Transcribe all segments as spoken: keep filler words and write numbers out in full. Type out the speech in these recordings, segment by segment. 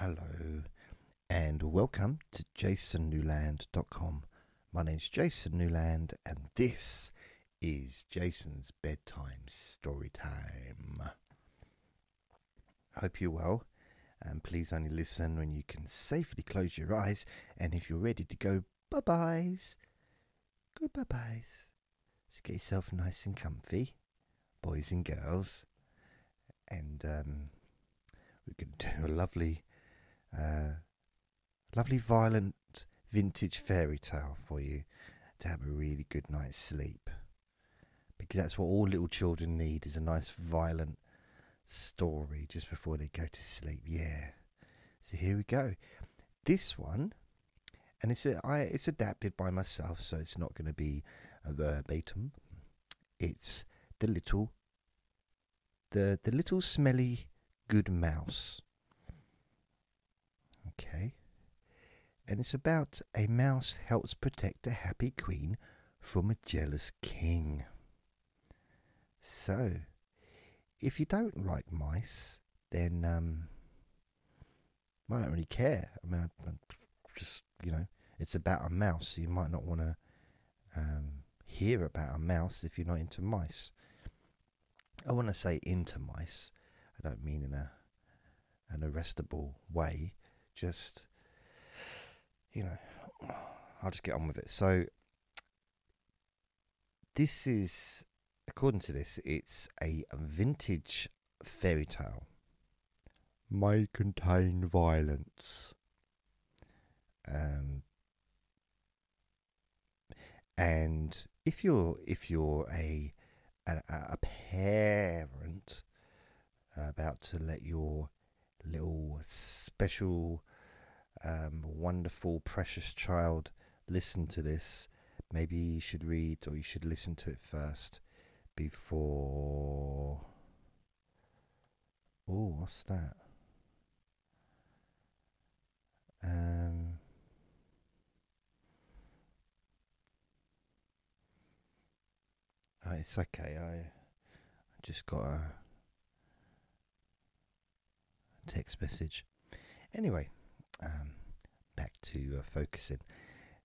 Hello and welcome to Jason Newland dot com. My name's Jason Newland and this is Jason's Bedtime Storytime. Hope you're well, and please only listen when you can safely close your eyes, and if you're ready to go bye-byes, go bye-byes. So get yourself nice and comfy, boys and girls, and um, we can do a lovely... Uh, lovely violent vintage fairy tale for you to have a really good night's sleep, because that's what all little children need, is a nice violent story just before they go to sleep. Yeah, so here we go. This one, and it's a, I, it's adapted by myself, so it's not going to be a verbatim. It's the little the the little smelly good mouse. Okay, and it's about a mouse helps protect a happy queen from a jealous king. So, if you don't like mice, then um, well, I don't really care. I mean, I, I just you know, it's about a mouse. So you might not want to um, hear about a mouse if you're not into mice. I want to say into mice. I don't mean in a an arrestable way. Just, you know, I'll just get on with it. So, this is, according to this, it's a vintage fairy tale. May contain violence. Um, and if you're if you're a a, a parent about to let your little special Um, wonderful, precious child listen to this, maybe you should read, or you should listen to it first before... Oh, what's that? Um, oh, it's okay. I, I just got a text message. Anyway, Um, back to uh, focusing.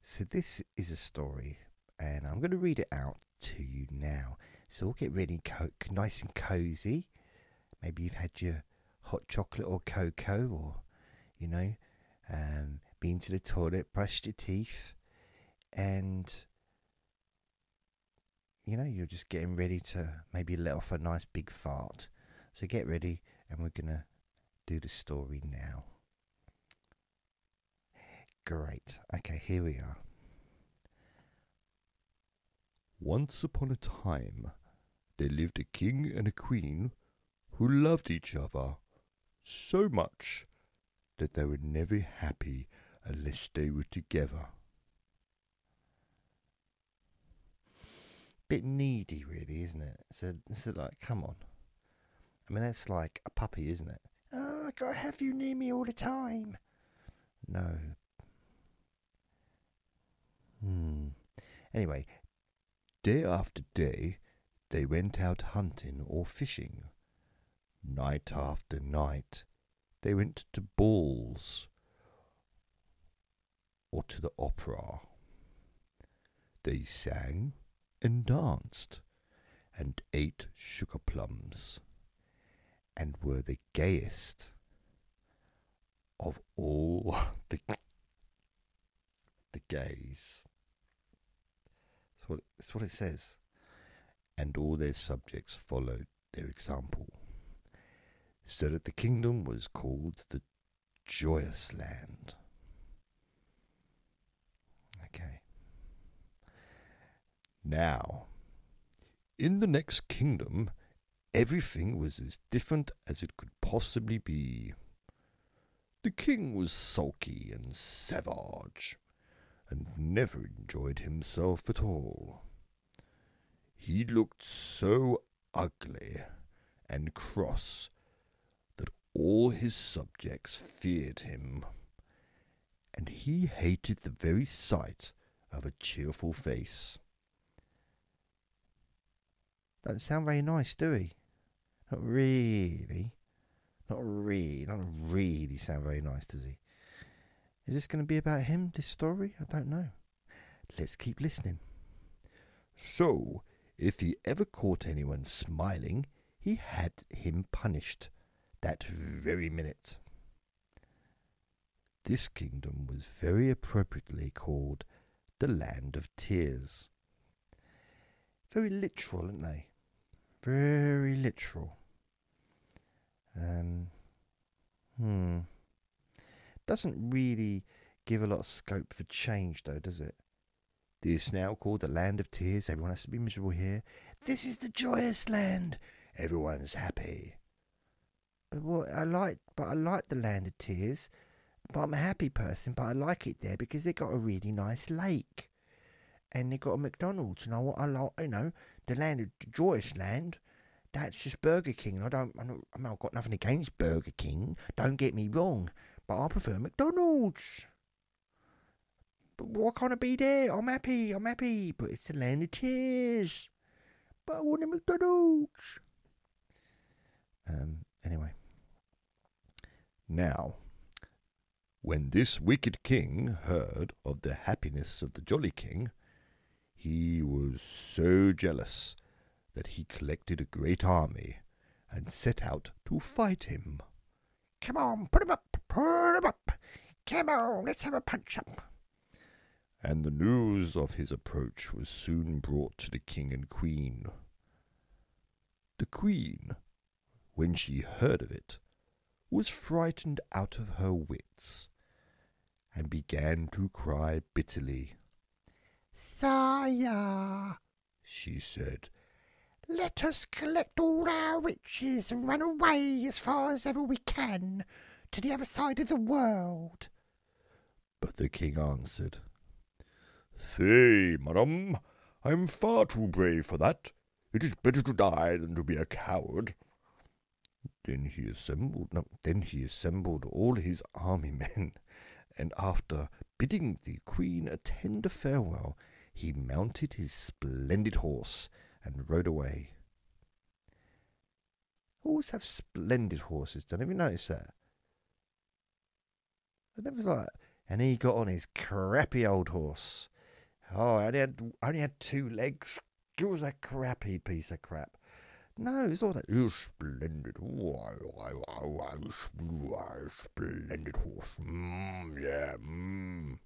So this is a story, and I'm going to read it out to you now. So we'll get really co- nice and cozy. Maybe you've had your hot chocolate or cocoa, or you know, um, been to the toilet, brushed your teeth, and you know you're just getting ready to maybe let off a nice big fart. So get ready, and we're gonna do the story now. Great. Okay, here we are. Once upon a time, there lived a king and a queen who loved each other so much that they were never happy unless they were together. Bit needy, really, isn't it? It's, a, it's a like, come on. I mean, that's like a puppy, isn't it? Oh, I gotta have you near me all the time. No. Hmm. Anyway, day after day, they went out hunting or fishing. Night after night, they went to balls or to the opera. They sang and danced and ate sugar plums and were the gayest of all the, the gays. That's what, that's what it says. And all their subjects followed their example, so that the kingdom was called the Joyous Land. Okay. Now, in the next kingdom, everything was as different as it could possibly be. The king was sulky and savage, and never enjoyed himself at all. He looked so ugly and cross that all his subjects feared him, and he hated the very sight of a cheerful face. Don't sound very nice, do he? Not really. Not really. Not really sound very nice, does he? Is this going to be about him, this story? I don't know. Let's keep listening. So, if he ever caught anyone smiling, he had him punished that very minute. This kingdom was very appropriately called the Land of Tears. Very literal, aren't they? Very literal. Um, hmm. Doesn't really give a lot of scope for change, though, does it? This is now called the Land of Tears. Everyone has to be miserable here. This is the joyous land. Everyone's happy. But what I like, but I like the Land of Tears. But I'm a happy person, but I like it there because they got a really nice lake, and they got a McDonald's. And I want, I like, you know, the Land of the joyous land. That's just Burger King. And I don't, I don't, I mean, I've got nothing against Burger King. Don't get me wrong, but I prefer McDonald's. But why can't I be there? I'm happy. I'm happy. But it's the Land of Tears. But I want a McDonald's. Um. Anyway. Now. When this wicked king heard of the happiness of the jolly king, he was so jealous that he collected a great army and set out to fight him. Come on, put him up, put him up. Come on, let's have a punch up. And the news of his approach was soon brought to the king and queen. The queen, when she heard of it, was frightened out of her wits, and began to cry bitterly. Sire, she said, let us collect all our riches and run away as far as ever we can to the other side of the world. But the king answered, Fie, madam, I am far too brave for that. It is better to die than to be a coward. Then he assembled no, then he assembled all his army men, and after bidding the queen a tender farewell, he mounted his splendid horse and rode away. Always have splendid horses, don't even notice that. And it was like, and he got on his crappy old horse. Oh, I only had, I only had two legs. It was a crappy piece of crap. No, it's all that. You splendid, splendid horse. Mm, yeah. Mm.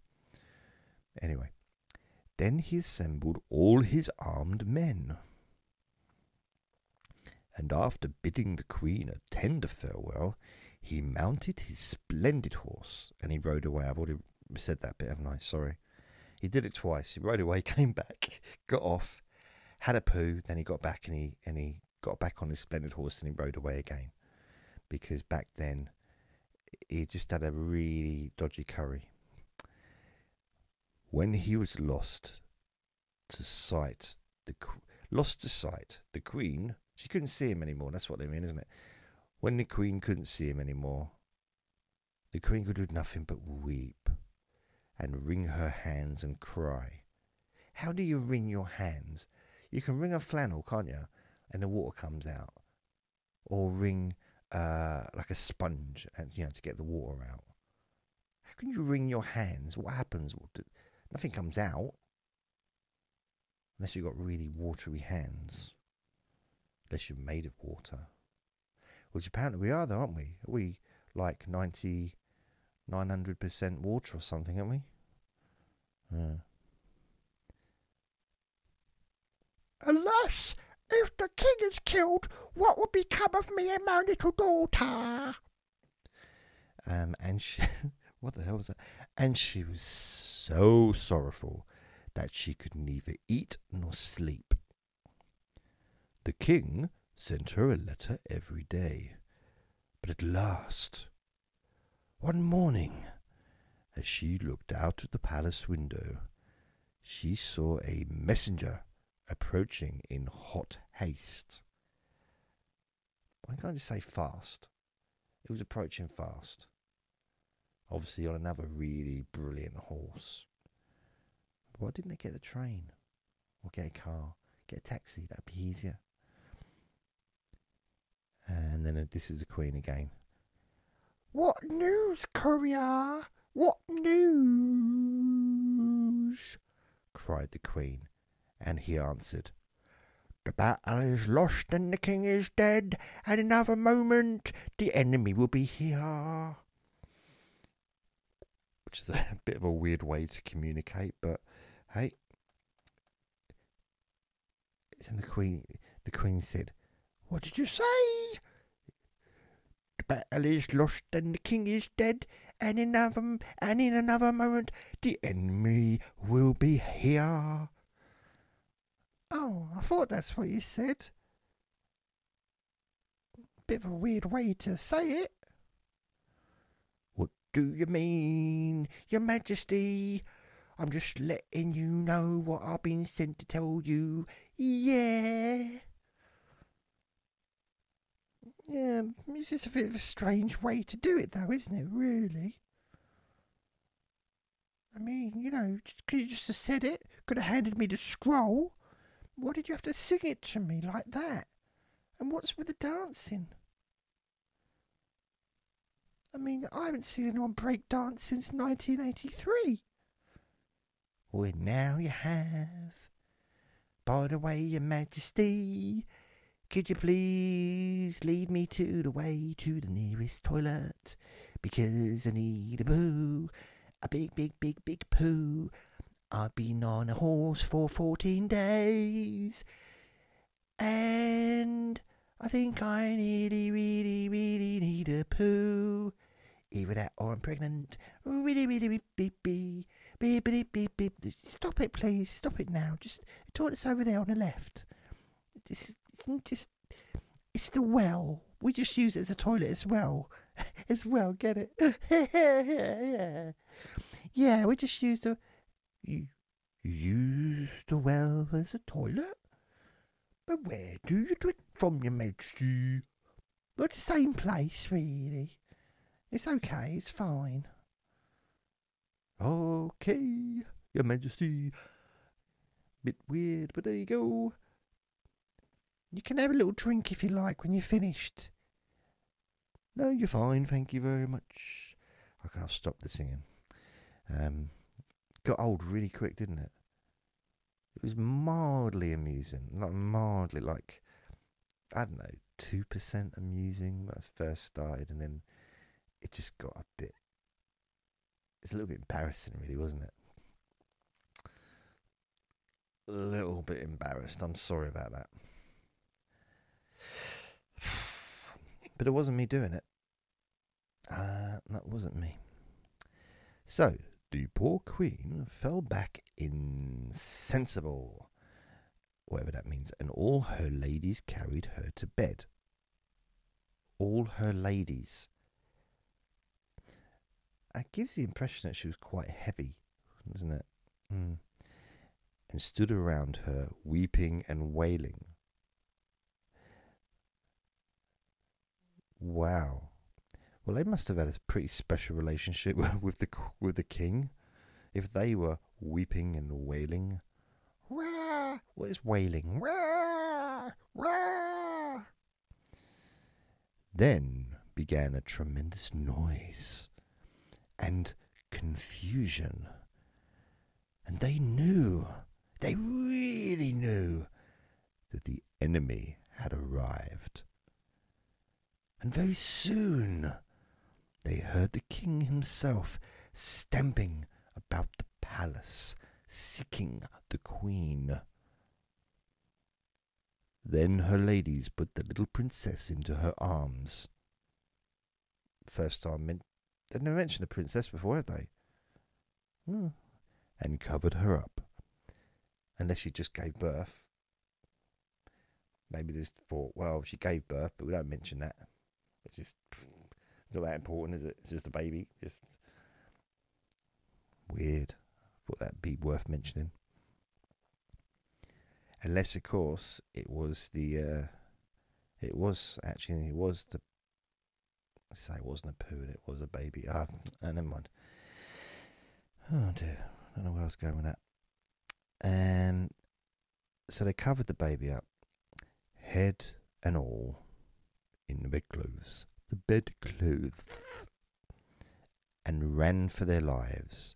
Anyway, then he assembled all his armed men, and after bidding the queen a tender farewell, he mounted his splendid horse and he rode away. I've already said that bit, haven't I? Sorry. He did it twice. He rode away, came back, got off, had a poo, then he got back and he and he. got back on his splendid horse and he rode away again, because back then he just had a really dodgy curry. When he was lost to sight, the lost to sight, the queen, she couldn't see him anymore. That's what they mean, isn't it? When the queen couldn't see him anymore, the queen could do nothing but weep and wring her hands and cry. How do you wring your hands? You can wring a flannel, can't you? And the water comes out, or wring uh, like a sponge, and you know, to get the water out. How can you wring your hands? What happens? Nothing comes out, unless you've got really watery hands. Unless you're made of water, which apparently we are, though, aren't we? Are we like ninety, nine hundred percent water or something, aren't we? Yeah. Alas. If the king is killed, what will become of me and my little daughter? Um, and she, what the hell was that? And she was so sorrowful that she could neither eat nor sleep. The king sent her a letter every day, but at last, one morning, as she looked out of the palace window, she saw a messenger approaching in hot haste. Why can't I just say fast? It was approaching fast. Obviously on another really brilliant horse. Why didn't they get the train? Or get a car? Get a taxi? That'd be easier. And then uh, this is the queen again. What news, courier? What news? Cried the queen, and he answered, The battle is lost and the king is dead, and in another moment the enemy will be here. Which is a bit of a weird way to communicate, but hey. And the queen, the queen said, What did you say? The battle is lost and the king is dead, and in another, and in another moment the enemy will be here. Oh, I thought that's what you said. Bit of a weird way to say it. What do you mean, Your Majesty? I'm just letting you know what I've been sent to tell you. Yeah. Yeah, it's just a bit of a strange way to do it though, isn't it, really? I mean, you know, could you just have said it? Could have handed me the scroll. Why did you have to sing it to me like that? And what's with the dancing? I mean, I haven't seen anyone break dance since nineteen eighty-three. Well, now you have. By the way, Your Majesty, could you please lead me to the way to the nearest toilet? Because I need a poo, a big, big, big, big poo. I've been on a horse for fourteen days, and I think I really, really, really need a poo. Either that or I'm pregnant. Really, really, beep, beep, beep, beep, beep, beep, beep. Stop it, please. Stop it now. Just the toilet's over there on the left. It's, it's not just, it's the well. We just use it as a toilet as well. As well, get it? yeah. yeah, we just use the... You, you use the well as a toilet? But where do you drink from, Your Majesty? Well, it's the same place, really. It's okay, it's fine. Okay, Your Majesty. Bit weird, but there you go. You can have a little drink if you like when you're finished. No, you're fine, thank you very much. Okay, I'll stop the singing. Um... Got old really quick, didn't it? It was mildly amusing, not mildly like I don't know, two percent amusing when I first started, and then it just got a bit. It's a little bit embarrassing, really, wasn't it? A little bit embarrassed. I'm sorry about that, but it wasn't me doing it. Uh, that wasn't me. So. The poor queen fell back insensible, whatever that means, and all her ladies carried her to bed. All her ladies. That gives the impression that she was quite heavy, doesn't it? Mm. And stood around her, weeping and wailing. Wow. Well, they must have had a pretty special relationship with the with the king, if they were weeping and wailing. Wah! What is wailing? Wah! Wah! Then began a tremendous noise and confusion, and they knew, they really knew, that the enemy had arrived, and very soon. They heard the king himself stamping about the palace, seeking the queen. Then her ladies put the little princess into her arms. First time, they've never mentioned a princess before, have they? Hmm. And covered her up. Unless she just gave birth. Maybe they just thought, well, she gave birth, but we don't mention that. It's just... It's not that important, is it? It's just a baby. Just weird. I thought that'd be worth mentioning. Unless, of course, it was the... Uh, it was, actually, it was the... I say it wasn't a poo, it was a baby. Ah, oh, never mind. Oh, dear. I don't know where I was going with that. Um, so they covered the baby up, head and all, in the bedclothes. The bedclothes. and ran for their lives,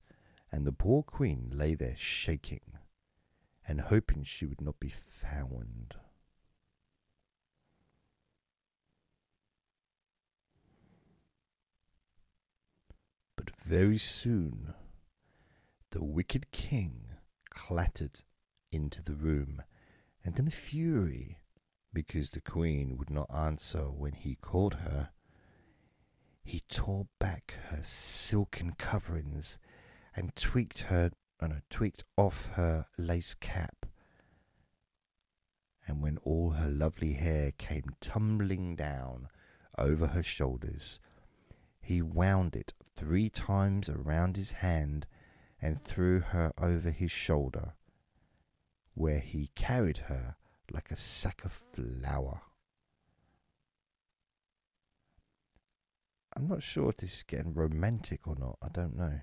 and the poor queen lay there shaking and hoping she would not be found. But very soon the wicked king clattered into the room, and in a fury, because the queen would not answer when he called her, he tore back her silken coverings and tweaked her, oh no, tweaked off her lace cap. And when all her lovely hair came tumbling down over her shoulders, he wound it three times around his hand and threw her over his shoulder, where he carried her like a sack of flour. I'm not sure if this is getting romantic or not. I don't know.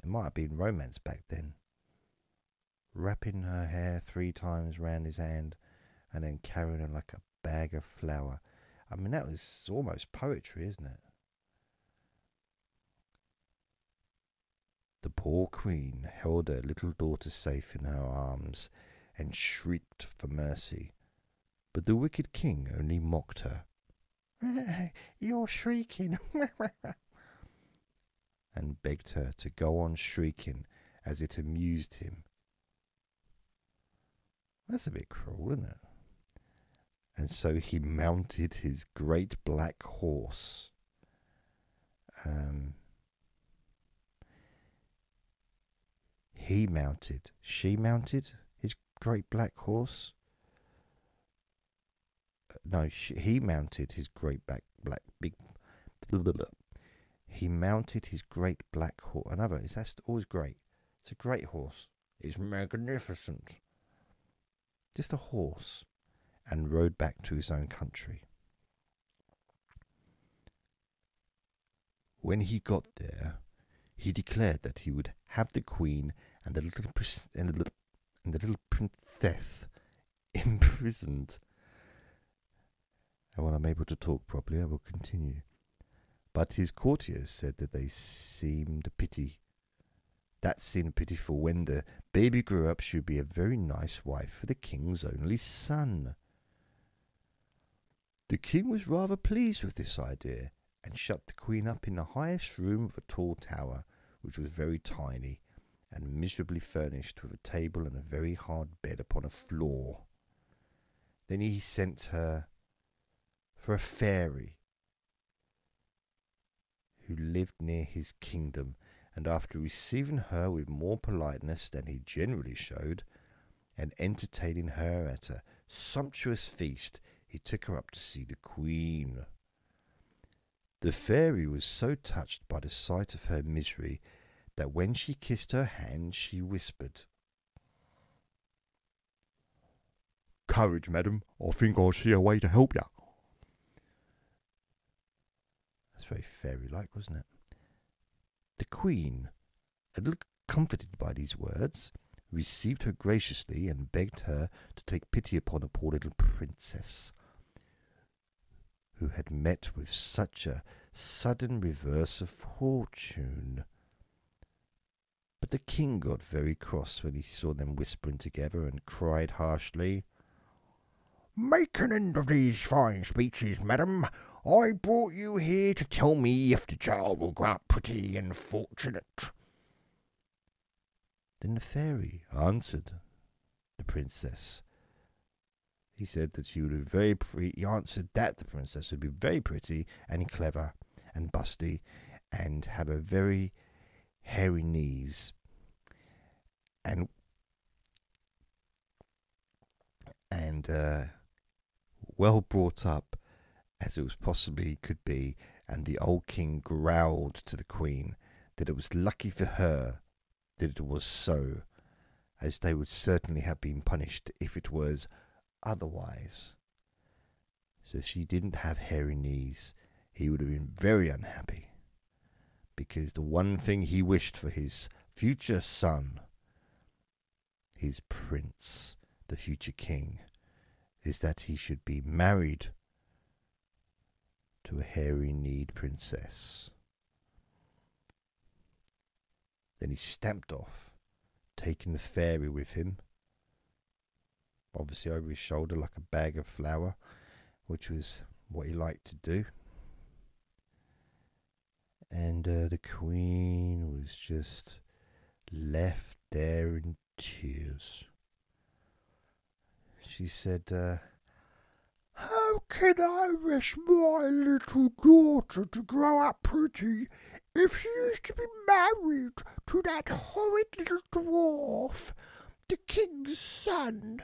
It might have been romance back then. Wrapping her hair three times round his hand and then carrying her like a bag of flour. I mean, that was almost poetry, isn't it? The poor queen held her little daughter safe in her arms and shrieked for mercy. But the wicked king only mocked her. "You're shrieking," and begged her to go on shrieking as it amused him. That's a bit cruel, isn't it? And so he mounted his great black horse. Um, he mounted, she mounted his great black horse. No, she, he mounted his great black, black, big, blah, blah, blah. He mounted his great black horse. Another, is that's always great. It's a great horse. It's magnificent. Just a horse. And rode back to his own country. When he got there, he declared that he would have the queen and the little, pris- and the, and the little princess imprisoned. And when I'm able to talk properly, I will continue. But his courtiers said that they seemed a pity. That seemed pity, for when the baby grew up, she would be a very nice wife for the king's only son. The king was rather pleased with this idea, and shut the queen up in the highest room of a tall tower, which was very tiny, and miserably furnished with a table and a very hard bed upon a floor. Then he sent her for a fairy who lived near his kingdom, and after receiving her with more politeness than he generally showed, and entertaining her at a sumptuous feast, he took her up to see the queen. The fairy was so touched by the sight of her misery that when she kissed her hand, she whispered, "Courage, madam, I think I'll see a way to help you." Very fairy-like, wasn't it? The queen, a little comforted by these words, received her graciously and begged her to take pity upon a poor little princess who had met with such a sudden reverse of fortune. But the king got very cross when he saw them whispering together and cried harshly, "Make an end of these fine speeches, madam. I brought you here to tell me if the child will grow up pretty and fortunate." Then the fairy answered the princess. He said that she would be very pretty. He answered that the princess would be very pretty and clever and busty and have a very hairy knees and and uh, well brought up as it was possibly could be, and the old king growled to the queen that it was lucky for her that it was so, as they would certainly have been punished if it was otherwise. So if she didn't have hairy knees, he would have been very unhappy, because the one thing he wished for his future son, his prince, the future king, is that he should be married to a hairy-kneed princess. Then he stamped off, taking the fairy with him, obviously over his shoulder like a bag of flour, which was what he liked to do. And uh, the queen was just left there in tears. She said, uh, "How can I wish my little daughter to grow up pretty if she used to be married to that horrid little dwarf, the king's son,"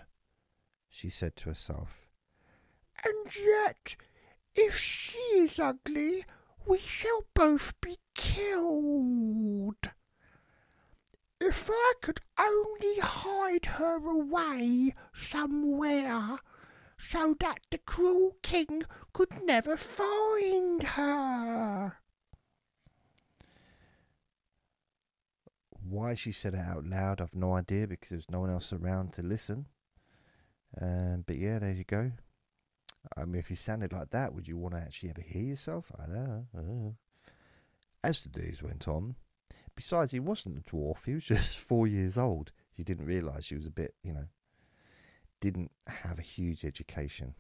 she said to herself. "And yet, if she is ugly, we shall both be killed. If I could only hide her away somewhere, so that the cruel king could never find her." Why she said it out loud, I've no idea, because there was no one else around to listen. Um, but yeah, there you go. I mean, if you sounded like that, would you want to actually ever hear yourself? I don't know. I don't know. As the days went on, besides, he wasn't a dwarf. He was just four years old. He didn't realise he was a bit, you know, didn't have a huge education.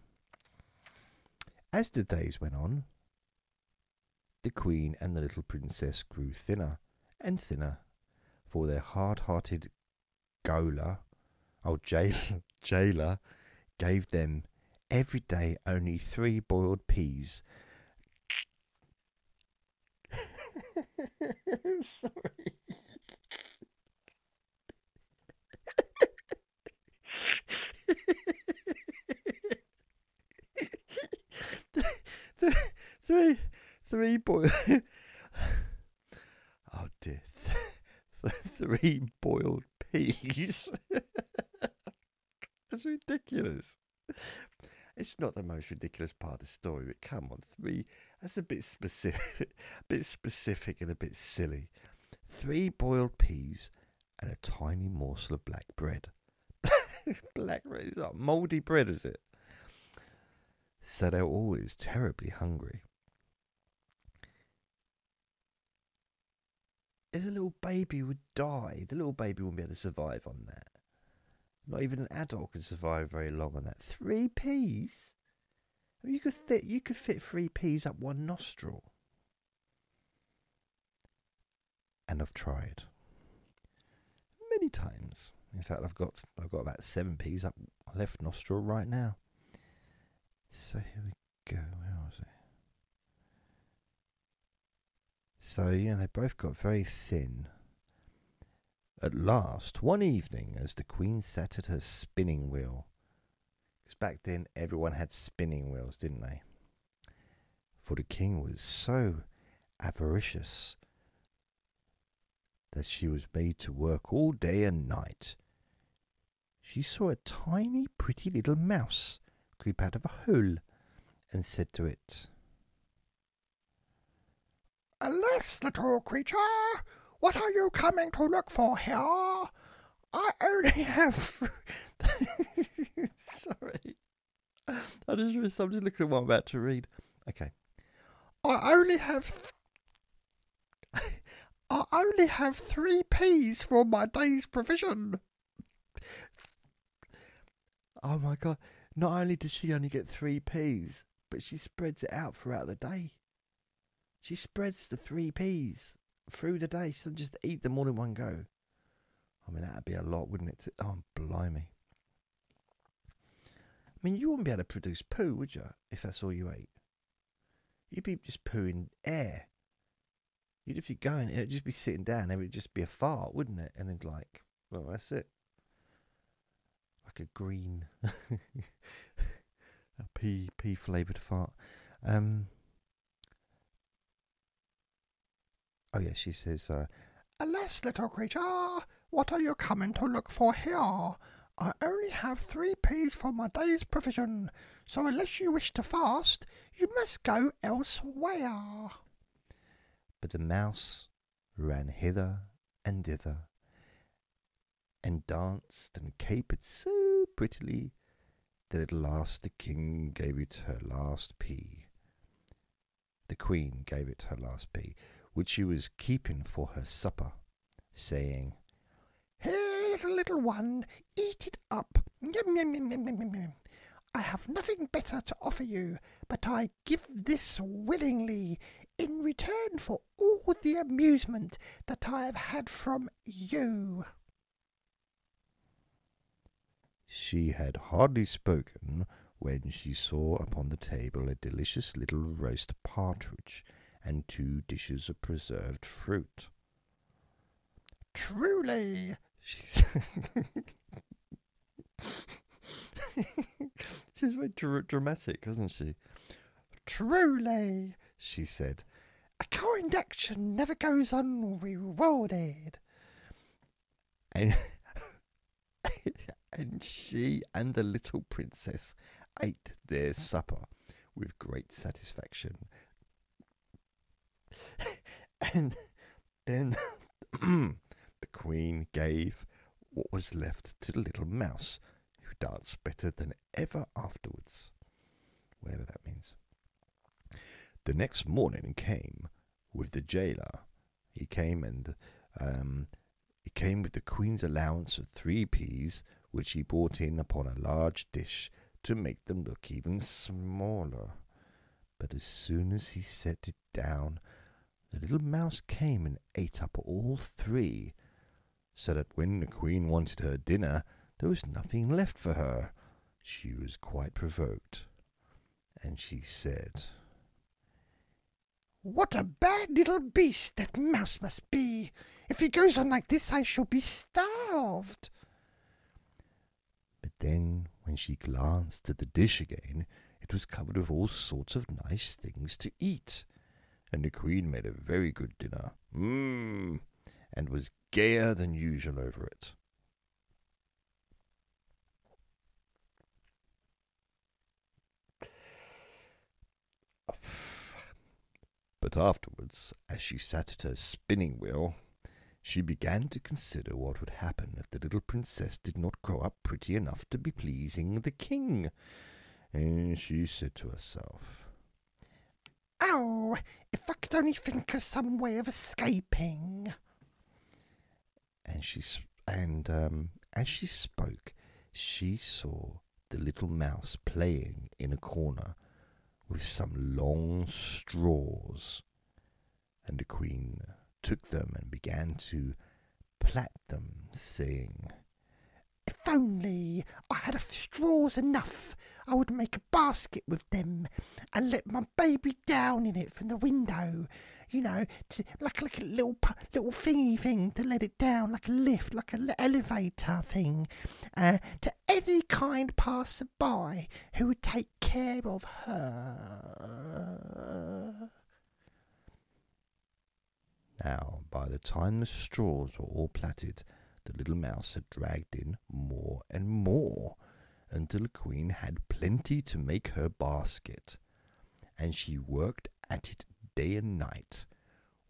As the days went on, the queen and the little princess grew thinner and thinner, for their hard-hearted gaoler, oh, jailer, jailer, gave them every day only three boiled peas. Sorry. three, three, three boiled. Oh dear. Three boiled peas. That's ridiculous. It's not the most ridiculous part of the story, but come on, three. That's a bit specific, a bit specific and a bit silly. Three boiled peas and a tiny morsel of black bread. Black bread is like mouldy bread, is it? So they were always terribly hungry. If a little baby would die, the little baby wouldn't be able to survive on that. Not even an adult can survive very long on that. Three peas? I mean, you could fit, you could fit three peas up one nostril. And I've tried many times. In fact, I've got I've got about seven peas up my left nostril right now. So here we go. Where was it? So, you know, they both got very thin. At last, one evening, as the queen sat at her spinning wheel, because back then everyone had spinning wheels, didn't they? For the king was so avaricious that she was made to work all day and night. She saw a tiny, pretty little mouse creep out of a hole and said to it, "Alas, little creature! What are you coming to look for here? I only have fruit." Sorry. I just, I'm just looking at what I'm about to read. Okay. I only have... Th- I only have three peas for my day's provision. Oh my God. Not only does she only get three peas, but she spreads it out throughout the day. She spreads the three peas through the day, so just eat them all in one go. I mean, that'd be a lot, wouldn't it? Oh, blimey. I mean, you wouldn't be able to produce poo, would you, if that's all you ate? You'd be just pooing air. You'd just be going, it'd just be sitting down, it would just be a fart, wouldn't it? And then, like, well, that's it. Like a green, a pea, pea flavoured fart. Um... Oh, yeah, she says, uh, "Alas, little creature, what are you coming to look for here? I only have three peas for my day's provision, so unless you wish to fast, you must go elsewhere." But the mouse ran hither and thither, and danced and capered so prettily that at last the king gave it her last pea. The queen gave it her last pea, which she was keeping for her supper, saying, "Here, little one, eat it up. Yum, yum, yum, yum, yum, yum. I have nothing better to offer you, but I give this willingly in return for all the amusement that I have had from you." She had hardly spoken when she saw upon the table a delicious little roast partridge and two dishes of preserved fruit. "Truly," she said. She's very dr- dramatic, isn't she? "Truly," she said, "a kind action never goes unrewarded." And, and she and the little princess ate their supper with great satisfaction. And then the queen gave what was left to the little mouse, who danced better than ever afterwards, whatever that means. The next morning came with the jailer. He came and um, he came with the queen's allowance of three peas, which he brought in upon a large dish to make them look even smaller. But as soon as he set it down, the little mouse came and ate up all three, so that when the queen wanted her dinner, there was nothing left for her. She was quite provoked, and she said, "What a bad little beast that mouse must be! If he goes on like this, I shall be starved." But then, when she glanced at the dish again, it was covered with all sorts of nice things to eat, and the queen made a very good dinner, mmm, and was gayer than usual over it. But afterwards, as she sat at her spinning wheel, she began to consider what would happen if the little princess did not grow up pretty enough to be pleasing the king. And she said to herself, "Oh, if I could only think of some way of escaping." And she and um, as she spoke, she saw the little mouse playing in a corner with some long straws, and the queen took them and began to plait them, saying, "If only I had straws enough, I would make a basket with them and let my baby down in it from the window, you know, to, like like a little little thingy thing to let it down, like a lift, like an elevator thing, uh, to any kind passerby who would take care of her." Now, by the time the straws were all plaited, the little mouse had dragged in more and more, until the queen had plenty to make her basket, and she worked at it day and night,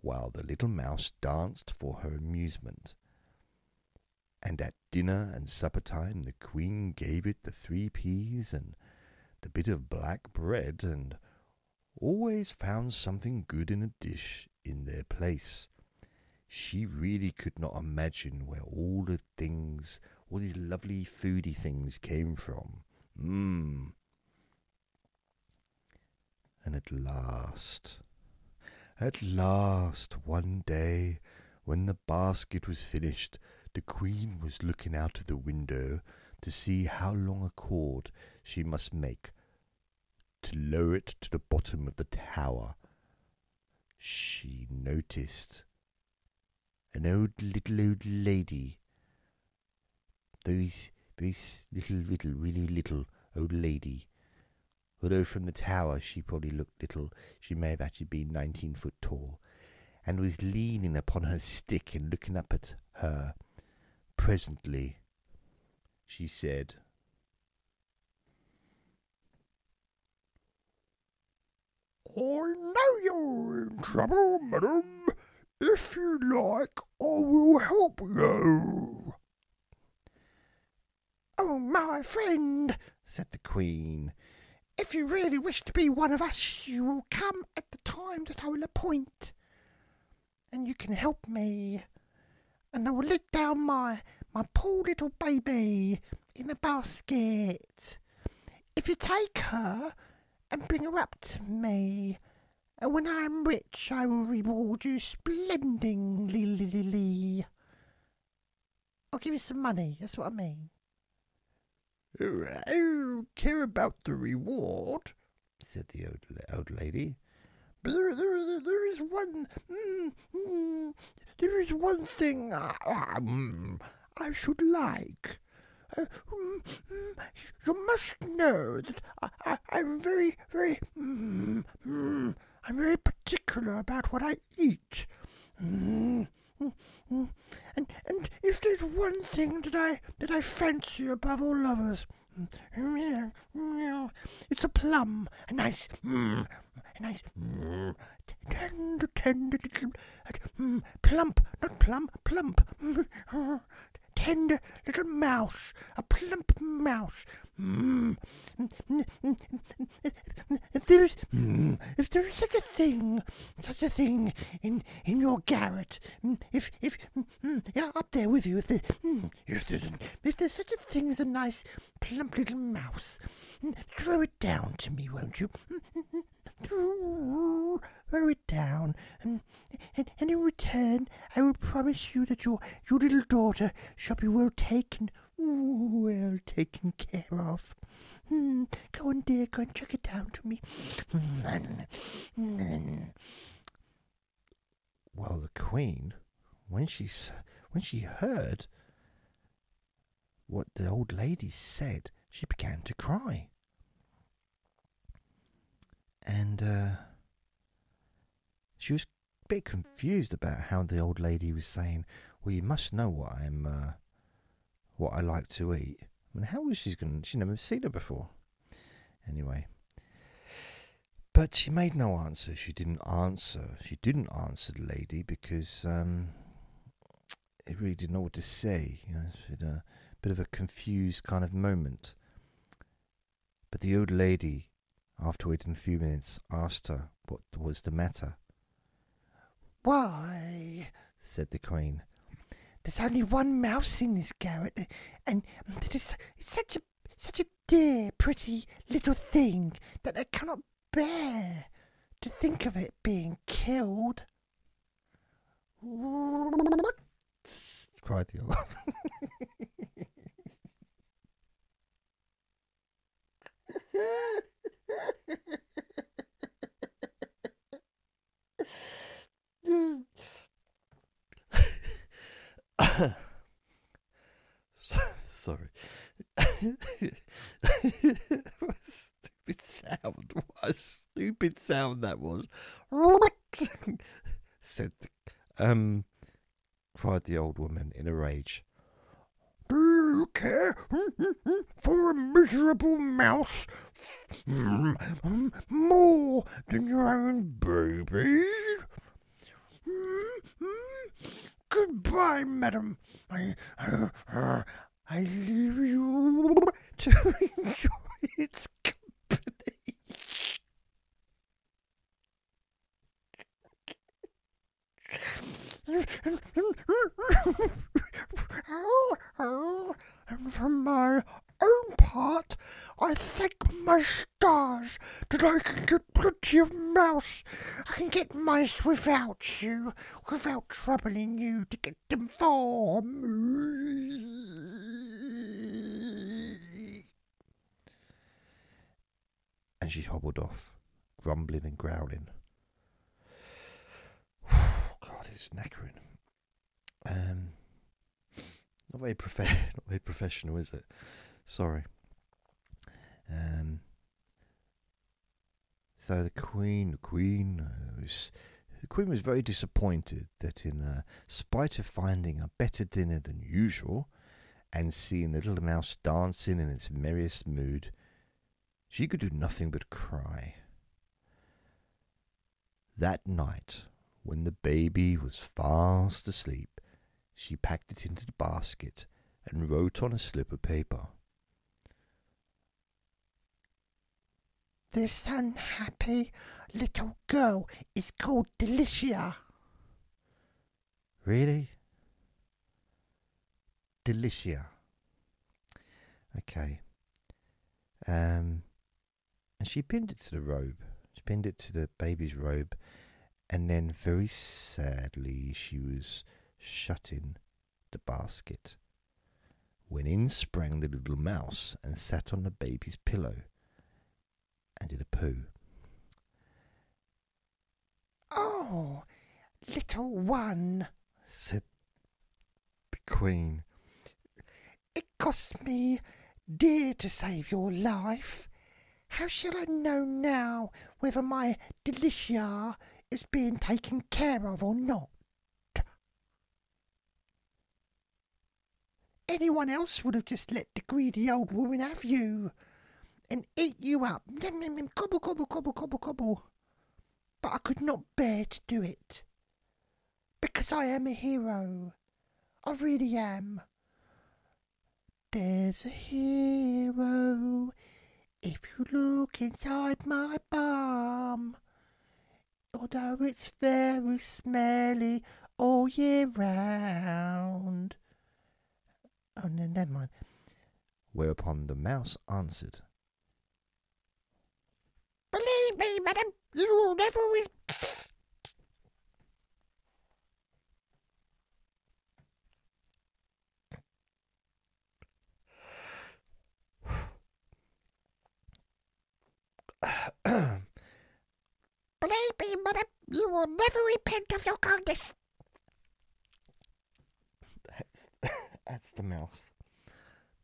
while the little mouse danced for her amusement. And at dinner and supper time, the queen gave it the three peas and the bit of black bread, and always found something good in a dish in their place. She really could not imagine where all the things, all these lovely foody things came from. Mmm. And at last, at last, one day, when the basket was finished, the queen was looking out of the window to see how long a cord she must make to lower it to the bottom of the tower. She noticed an old little old lady, very, very little, little, really little old lady. Although from the tower she probably looked little, she may have actually been nineteen foot tall, and was leaning upon her stick and looking up at her. Presently, she said, "I know you're in trouble, madam. If you like, I will help you." "Oh, my friend," said the queen, "if you really wish to be one of us, you will come at the time that I will appoint, and you can help me. and I will let down my, my poor little baby in a basket. If you take her and bring her up to me, and when I am rich I will reward you splendidly. I'll give you some money, that's what I mean. I don't care about the reward, said the old, old lady. But there, there, there is one, mm, mm, there is one thing I, um, I should like. Uh, mm, mm, you must know that I, I, I'm very, very, mm, mm, I'm very particular about what I eat. Mm, mm, mm. And and if there's one thing that I that I fancy above all others, mm, mm, it's a plum, a nice, mm, a nice, mm, tender, tender little, mm, plump, not plum, plump, mm, oh, tender little mouse, a plump mouse. Mm. If there is, if there is such a thing, such a thing in, in your garret, if if yeah, up there with you, if there's if there's if there's such a thing as a nice plump little mouse, throw it down to me, won't you? Throw it down, and, and, and in return, I will promise you that your, your little daughter shall be well taken, well taken care of. Mm, go on, dear, go and chuck it down to me. Mm, mm. Well, the queen, when she when she heard what the old lady said, she began to cry. And uh, she was a bit confused about how the old lady was saying, well, you must know what I'm, uh, what I like to eat. I mean, how was she going to, she'd never seen her before. Anyway. But she made no answer. She didn't answer. She didn't answer the lady because um, it really didn't know what to say. You know, it's a bit of a confused kind of moment. But the old lady, after waiting a few minutes, asked her what was the matter. Why, said the queen, there's only one mouse in this garret, and it is, it's such a such a dear, pretty little thing that I cannot bear to think of it being killed. Cried the old. so, sorry. What a stupid sound. What a stupid sound that was. Said, um, cried the old woman in a rage. Do you care for a miserable mouse more than your own baby? Goodbye, madam. I, uh, uh, I leave you to enjoy its company. And for my own part, I thank my stars that I can get plenty of mouse. I can get mice without you, without troubling you to get them for me. And she hobbled off, grumbling and growling. God, it's knackering. Um... Not very, prof- not very professional, is it? Sorry. Um, so the queen, the queen, uh, was, the queen was very disappointed that, in uh, spite of finding a better dinner than usual, and seeing the little mouse dancing in its merriest mood, she could do nothing but cry. That night, when the baby was fast asleep, she packed it into the basket and wrote on a slip of paper. This unhappy little girl is called Delicia. Really? Delicia. Okay. Um, and she pinned it to the robe. She pinned it to the baby's robe. And then very sadly, she was shutting the basket, when in sprang the little mouse and sat on the baby's pillow and did a poo. "Oh, little one," said the Queen, "it cost me dear to save your life. How shall I know now whether my Delicia is being taken care of or not? Anyone else would have just let the greedy old woman have you and eat you up. Yum, yum, yum, gobble, gobble, gobble, gobble, gobble. But I could not bear to do it, because I am a hero. I really am. There's a hero if you look inside my palm, although it's very smelly all year round." "Oh, no, never mind." Whereupon the mouse answered, "Believe me, madam, you will never win." "Believe me, madam, you will never repent of your kindness." That's the mouse.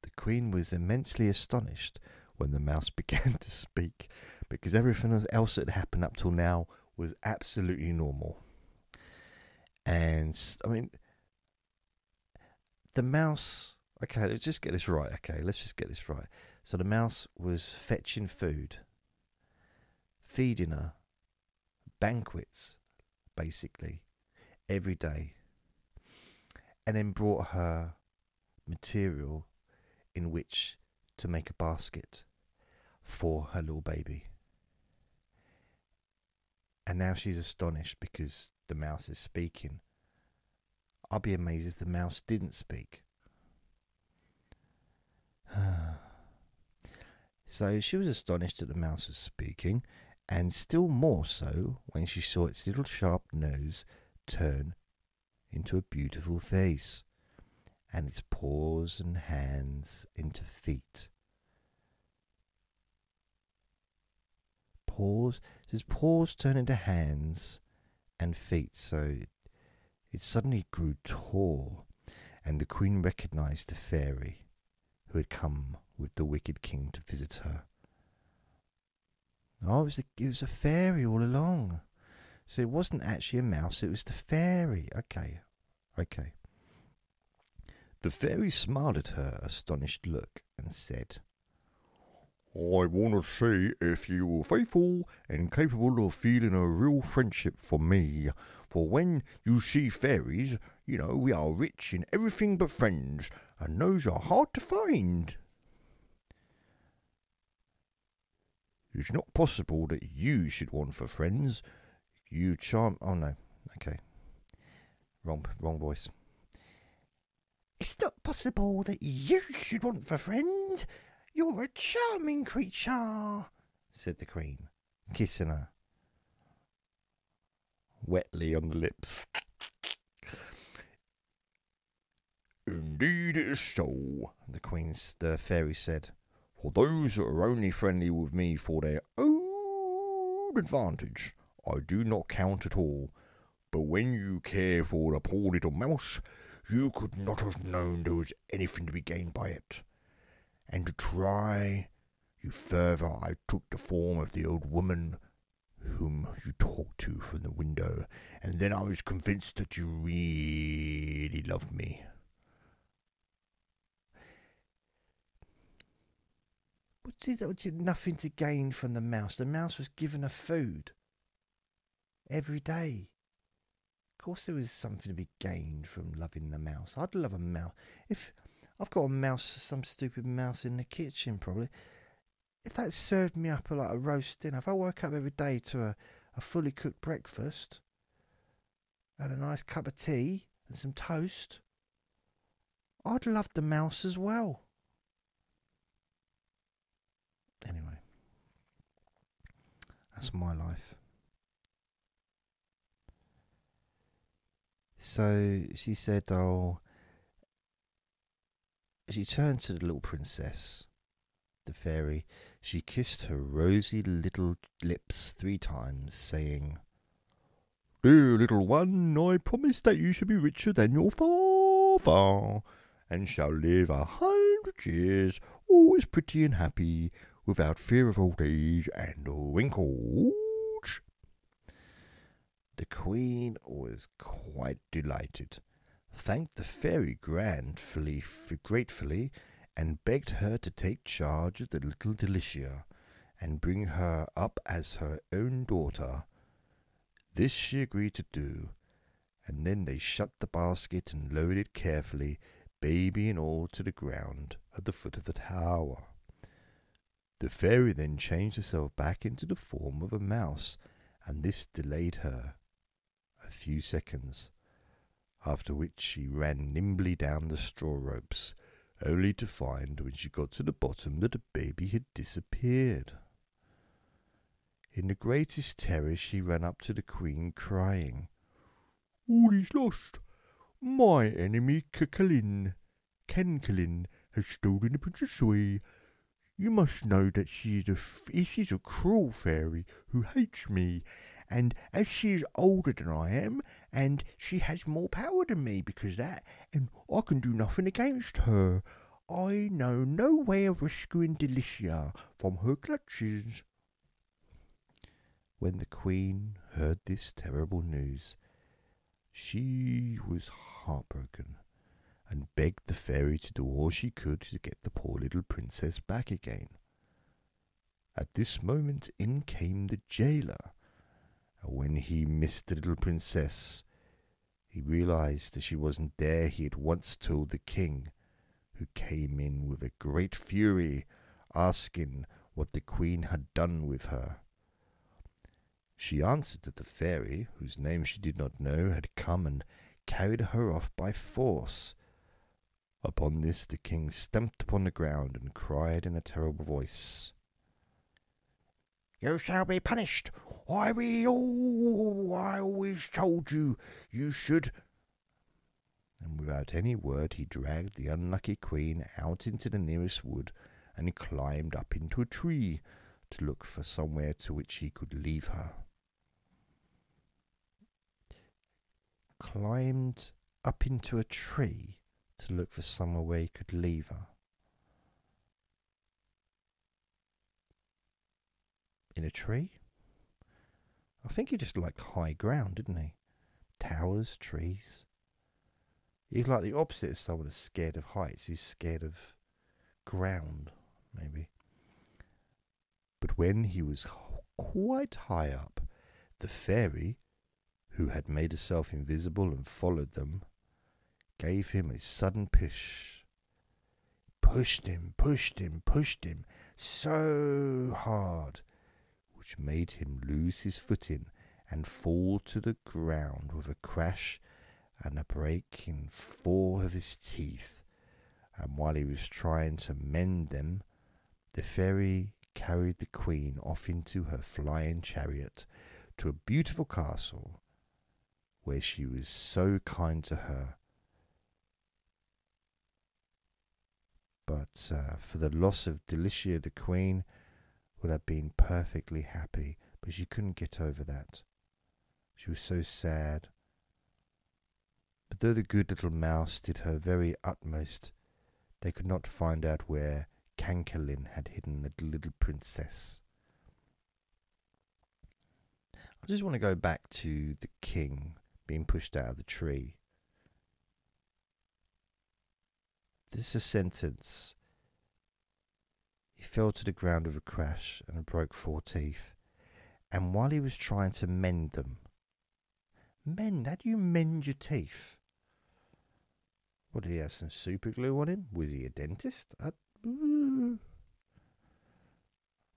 The Queen was immensely astonished when the mouse began to speak, because everything else that had happened up till now was absolutely normal. And, I mean, the mouse... Okay, let's just get this right, okay? Let's just get this right. So the mouse was fetching food, feeding her, banquets, basically, every day, and then brought her material in which to make a basket for her little baby. And now she's astonished because the mouse is speaking. I'd be amazed if the mouse didn't speak. So she was astonished that the mouse was speaking, and still more so when she saw its little sharp nose turn into a beautiful face, and its paws and hands into feet. Paws, it says paws turn into hands and feet, so it suddenly grew tall, and the Queen recognised the fairy who had come with the wicked king to visit her. Oh, it was, a, it was a fairy all along. So it wasn't actually a mouse, it was the fairy. Okay, okay. The fairy smiled at her astonished look and said, "I want to see if you were faithful and capable of feeling a real friendship for me. For when you see fairies, you know, we are rich in everything but friends, and those are hard to find. It's not possible that you should want for friends. You charm..." Oh, no. Okay. Wrong wrong voice. "It's not possible that you should want for friends. You're a charming creature," said the Queen, kissing her wetly on the lips. "Indeed it is so," the Queen, the fairy said, "for those that are only friendly with me for their own advantage, I do not count at all. But when you care for the poor little mouse, you could not have known there was anything to be gained by it. And to try you further, I took the form of the old woman whom you talked to from the window, and then I was convinced that you really loved me." What did nothing to gain from the mouse? The mouse was given her food every day. Of course there was something to be gained from loving the mouse. I'd love a mouse. If I've got a mouse, some stupid mouse in the kitchen probably. If that served me up a, like a roast dinner, if I woke up every day to a, a fully cooked breakfast and a nice cup of tea and some toast, I'd love the mouse as well. Anyway, that's my life. So she said, oh, she turned to the little princess, the fairy. She kissed her rosy little lips three times, saying, "Dear little one, I promise that you shall be richer than your father, and shall live a hundred years, always pretty and happy, without fear of old age and wrinkles." The queen was quite delighted, thanked the fairy grandly, gratefully, and begged her to take charge of the little Delicia and bring her up as her own daughter. This she agreed to do, and then they shut the basket and lowered it carefully, baby and all, to the ground at the foot of the tower. The fairy then changed herself back into the form of a mouse, and this delayed her a few seconds, after which she ran nimbly down the straw ropes, only to find when she got to the bottom that the baby had disappeared. In the greatest terror she ran up to the queen, crying, "All is lost! My enemy Cuculine, Cuculine, has stolen the princess away. You must know that she is a, she is a cruel fairy who hates me, and as she is older than I am, and she has more power than me because of that, and I can do nothing against her. I know no way of rescuing Delicia from her clutches." When the queen heard this terrible news, she was heartbroken, and begged the fairy to do all she could to get the poor little princess back again. At this moment in came the jailer, and when he missed the little princess, he realized that she wasn't there. He had once told the king, who came in with a great fury, asking what the queen had done with her. She answered that the fairy, whose name she did not know, had come and carried her off by force. Upon this the king stamped upon the ground and cried in a terrible voice, "You shall be punished! I, be all, I always told you, you should..." And without any word he dragged the unlucky queen out into the nearest wood and climbed up into a tree to look for somewhere to which he could leave her. Climbed up into a tree to look for somewhere where he could leave her. In a tree? I think he just liked high ground, didn't he? Towers, trees. He's like the opposite of someone who's scared of heights. He's scared of ground, maybe. But when he was quite high up, the fairy, who had made herself invisible and followed them, gave him a sudden push. Pushed him, pushed him, pushed him so hard, which made him lose his footing and fall to the ground with a crash and a break in four of his teeth. And while he was trying to mend them, the fairy carried the queen off into her flying chariot to a beautiful castle, where she was so kind to her. But uh, for the loss of Delicia, the queen would have been perfectly happy, but she couldn't get over that. She was so sad. But though the good little mouse did her very utmost, they could not find out where Cuculine had hidden the little princess. I just want to go back to the king being pushed out of the tree. This is a sentence. He fell to the ground with a crash and broke four teeth. And while he was trying to mend them... Mend? How do you mend your teeth? What, did he have some super glue on him? Was he a dentist? I I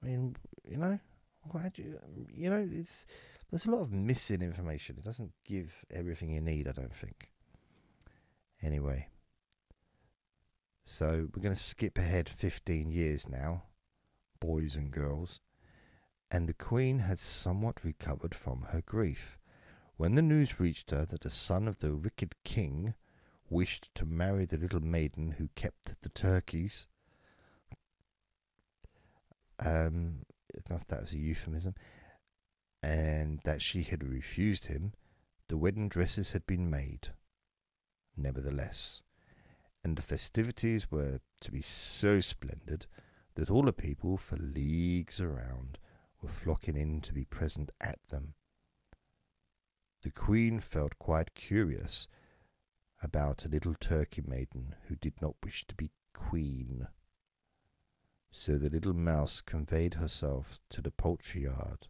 mean, you know, why do you, you know, it's, there's a lot of missing information. It doesn't give everything you need, I don't think. Anyway, So we're going to skip ahead fifteen years now, boys and girls, and the Queen had somewhat recovered from her grief when the news reached her that a son of the wicked king wished to marry the little maiden who kept the turkeys. Um, I don't know if that was a euphemism, and that she had refused him. The wedding dresses had been made, nevertheless, and the festivities were to be so splendid that all the people for leagues around were flocking in to be present at them. The Queen felt quite curious about a little turkey maiden who did not wish to be queen. So the little mouse conveyed herself to the poultry yard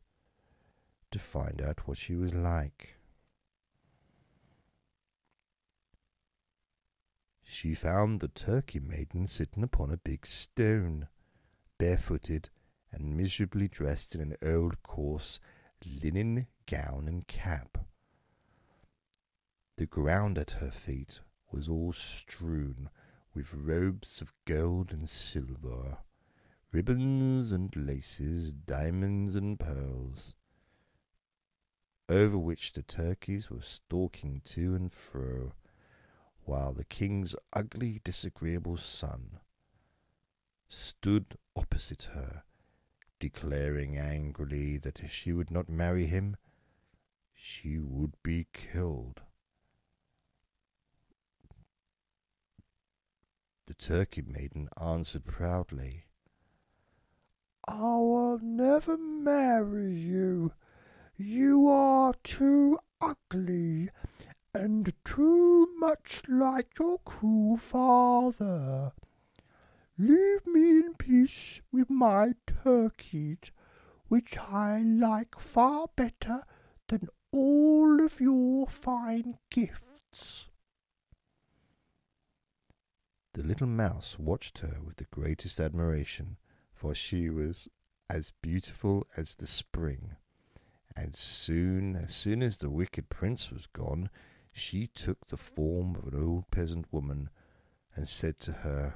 to find out what she was like. She found the turkey maiden sitting upon a big stone, barefooted and miserably dressed in an old coarse linen gown and cap. The ground at her feet was all strewn with robes of gold and silver, ribbons and laces, diamonds and pearls, over which the turkeys were stalking to and fro, while the king's ugly, disagreeable son stood opposite her, declaring angrily that if she would not marry him, she would be killed. The turkey maiden answered proudly, "I will never marry you. You are too ugly and too much like your cruel father. Leave me in peace with my turkeys, which I like far better than all of your fine gifts." The little mouse watched her with the greatest admiration, for she was as beautiful as the spring, and soon, as soon as the wicked prince was gone, she took the form of an old peasant woman and said to her,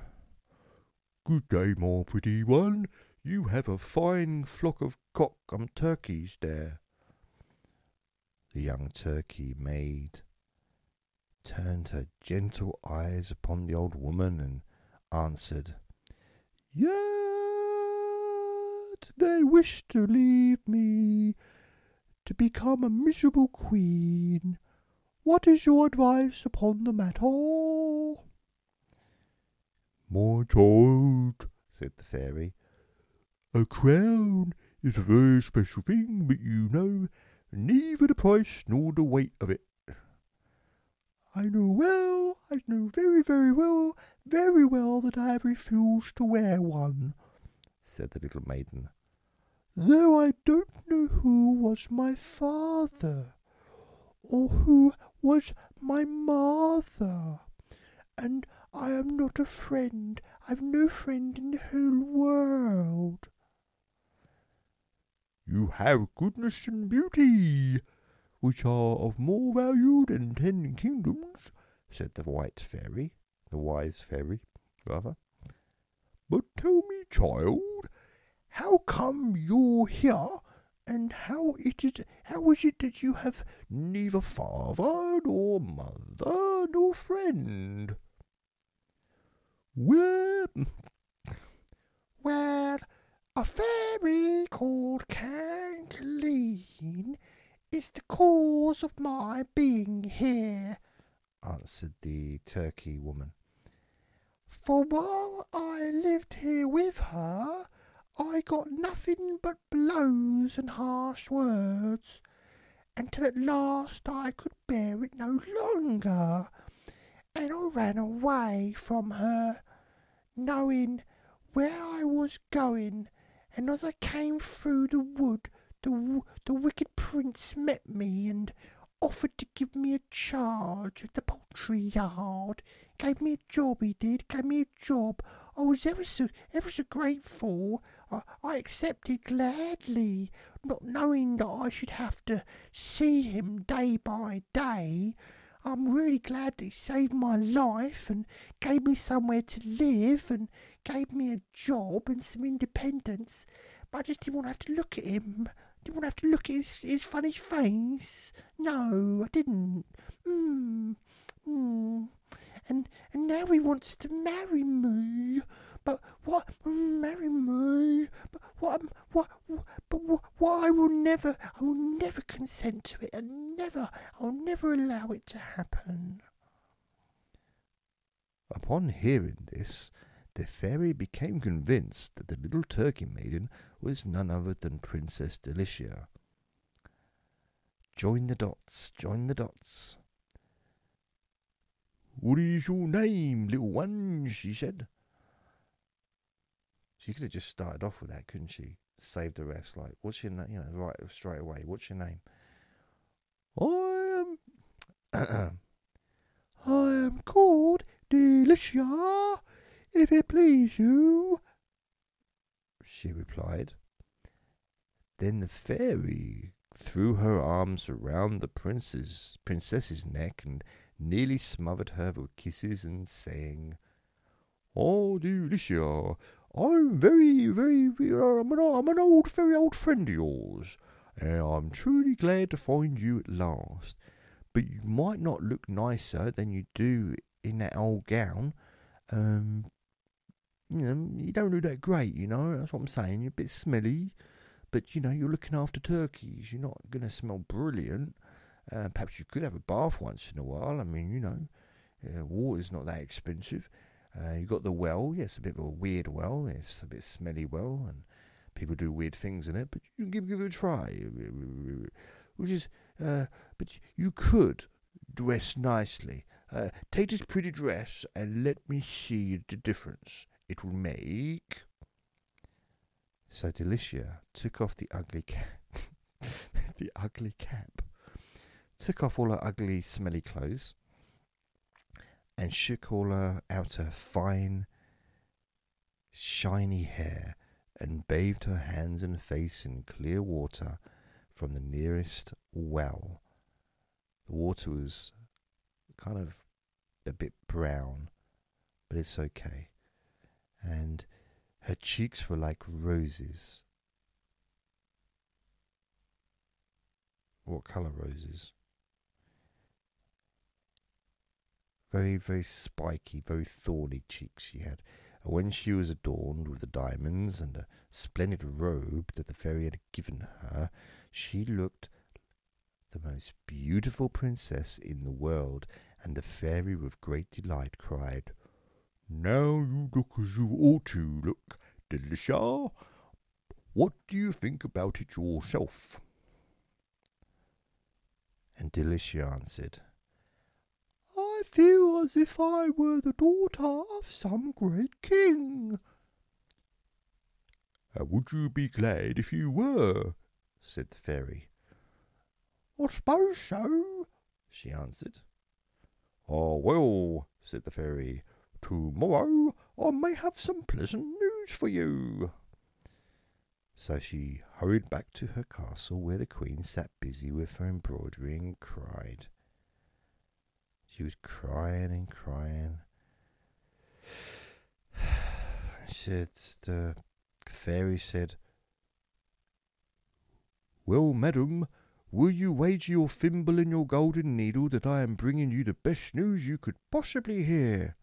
"Good day, my pretty one. You have a fine flock of cock and turkeys there." The young turkey maid turned her gentle eyes upon the old woman and answered, "Yet they wish to leave me to become a miserable queen. What is your advice upon the matter?" "My child," said the fairy, "a crown is a very special thing, but you know neither the price nor the weight of it." "I know well, I know very, very well, very well that I have refused to wear one," said the little maiden, "though I don't know who was my father, or who was my mother, and I am not a friend. I've no friend in the whole world." "You have goodness and beauty, which are of more value than ten kingdoms," said the white fairy, the wise fairy, rather. "But tell me, child, how come you're here? And how it is, how is it that you have neither father, nor mother, nor friend?" "Well, well, a fairy called Cuculine is the cause of my being here," answered the turkey woman. "For while I lived here with her, I got nothing but blows and harsh words, until at last I could bear it no longer, and I ran away from her, knowing where I was going, and as I came through the wood, the, w- the wicked prince met me and offered to give me a charge of the poultry yard. Gave me a job, he did, gave me a job. I was ever so, ever so grateful. I, I accepted gladly, not knowing that I should have to see him day by day. I'm really glad that he saved my life and gave me somewhere to live and gave me a job and some independence. But I just didn't want to have to look at him. Didn't want to have to look at his, his funny face. No, I didn't. Mm. Mm. And and now he wants to marry me. But what marry me? But what? What? But what, what? I will never. I will never consent to it. And never. I'll never allow it to happen. Upon hearing this, the fairy became convinced that the little turkey maiden was none other than Princess Delicia. Join the dots. Join the dots. What is your name, little one? She said. She could have just started off with that, couldn't she? Saved the rest. Like, what's your name? You know, right straight away. What's your name? I am. I am called Delicia, if it please you, she replied. Then the fairy threw her arms around the princess, princess's neck and nearly smothered her with kisses and saying, "Oh, Delicia, I'm very, very, very I'm, an, I'm an old, very old friend of yours, and I'm truly glad to find you at last. But you might not look nicer than you do in that old gown. Um, you know, you don't look that great, you know, that's what I'm saying. You're a bit smelly, but, you know, you're looking after turkeys. You're not going to smell brilliant. Uh, perhaps you could have a bath once in a while. I mean, you know, uh, water's not that expensive. Uh, you got the well, yes, yeah, a bit of a weird well, it's a bit smelly well, and people do weird things in it, but you can give, give it a try. Which is, uh, but you could dress nicely. Uh, take this pretty dress and let me see the difference it will make." So Delicia took off the ugly cap, the ugly cap, took off all her ugly, smelly clothes, and shook all her out her fine, shiny hair, and bathed her hands and face in clear water from the nearest well. The water was kind of a bit brown, but it's okay. And her cheeks were like roses. What colour roses? Very, very spiky, very thorny cheeks she had. And when she was adorned with the diamonds and a splendid robe that the fairy had given her, she looked the most beautiful princess in the world, and the fairy with great delight cried, "Now you look as you ought to look, Delicia. What do you think about it yourself?" And Delicia answered, "I feel as if I were the daughter of some great king." "And would you be glad if you were?" said the fairy. "I suppose so," she answered. "Ah, well," said the fairy, "tomorrow I may have some pleasant news for you." So she hurried back to her castle, where the queen sat busy with her embroidery and cried. She was crying and crying. She said, the fairy said, "Well, madam, will you wager your thimble and your golden needle that I am bringing you the best news you could possibly hear?"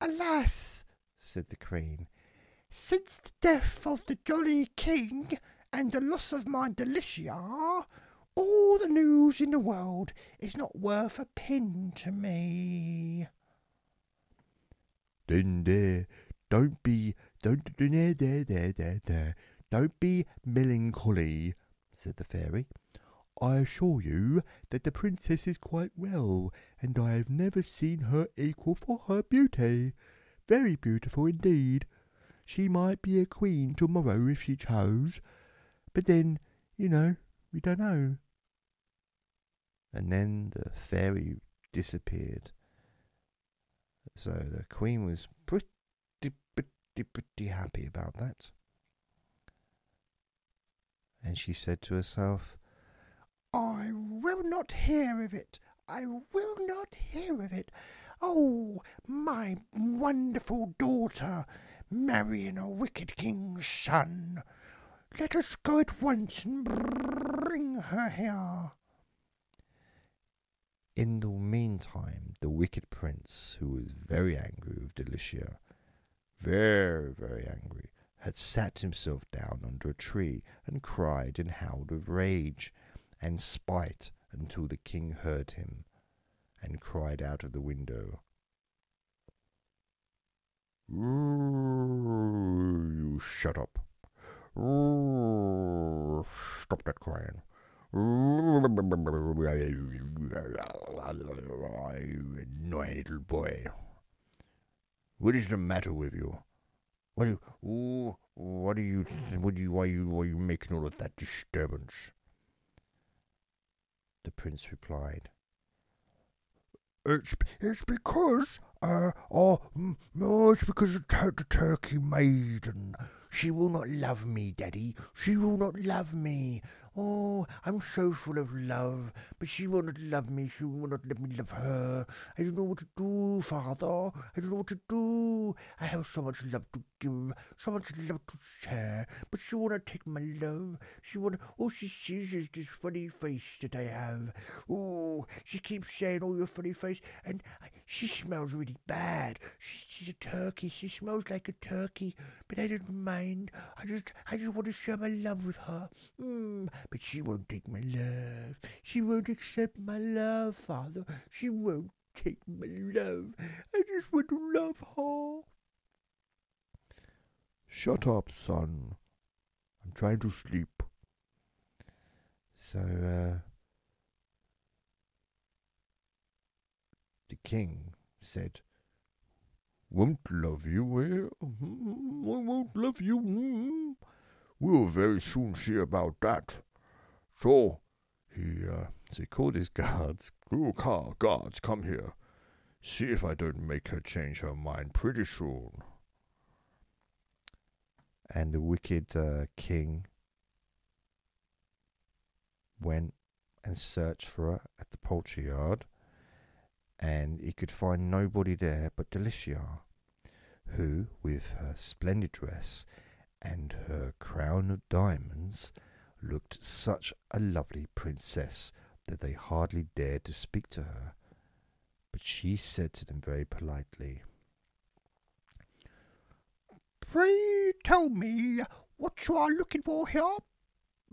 "Alas," said the queen, "since the death of the jolly king and the loss of my Delicia, all the news in the world is not worth a pin to me." "Then there, don't be, don't, there, there, there, there, there, don't be melancholy," said the fairy. "I assure you that the princess is quite well, and I have never seen her equal for her beauty. Very beautiful indeed. She might be a queen tomorrow if she chose, but then, you know, we don't know." And then the fairy disappeared. So the queen was pretty, pretty, pretty happy about that. And she said to herself, "I will not hear of it. I will not hear of it. Oh, my wonderful daughter, marrying a wicked king's son. Let us go at once and bring her here." In the meantime, the wicked prince, who was very angry with Delicia, very, very angry, had sat himself down under a tree and cried and howled with rage and spite until the king heard him and cried out of the window, "Ooh, you shut up. Ooh, stop that crying. You annoying little boy. What is the matter with you? What do you, ooh, what do you, what do you, why you, why are you making all of that disturbance?" The prince replied, It's, it's because, uh, oh, no, it's because of t- the turkey maiden. She will not love me, Daddy. She will not love me. Oh, I'm so full of love, but she will not love me. She will not let me love her. I don't know what to do, Father. I don't know what to do. I have so much love to give, so much love to share, but she will not take my love. She will not. All she sees is this funny face that I have. Oh, she keeps saying, "Oh, your funny face," and I, she smells really bad. She, she's a turkey. She smells like a turkey, but I don't mind. I just, I just want to share my love with her. Mm. But she won't take my love. She won't accept my love, Father. She won't take my love. I just want to love her. Shut up, son. I'm trying to sleep. So, uh, the king said, "Won't love you, eh? I won't love you. We'll very soon see about that." So he, uh, so he called his guards. "Ooh, car, guards, come here. See if I don't make her change her mind pretty soon." And the wicked uh, king went and searched for her at the poultry yard, and he could find nobody there but Delicia, who, with her splendid dress and her crown of diamonds, looked such a lovely princess that they hardly dared to speak to her. But she said to them very politely, "Pray tell me what you are looking for here.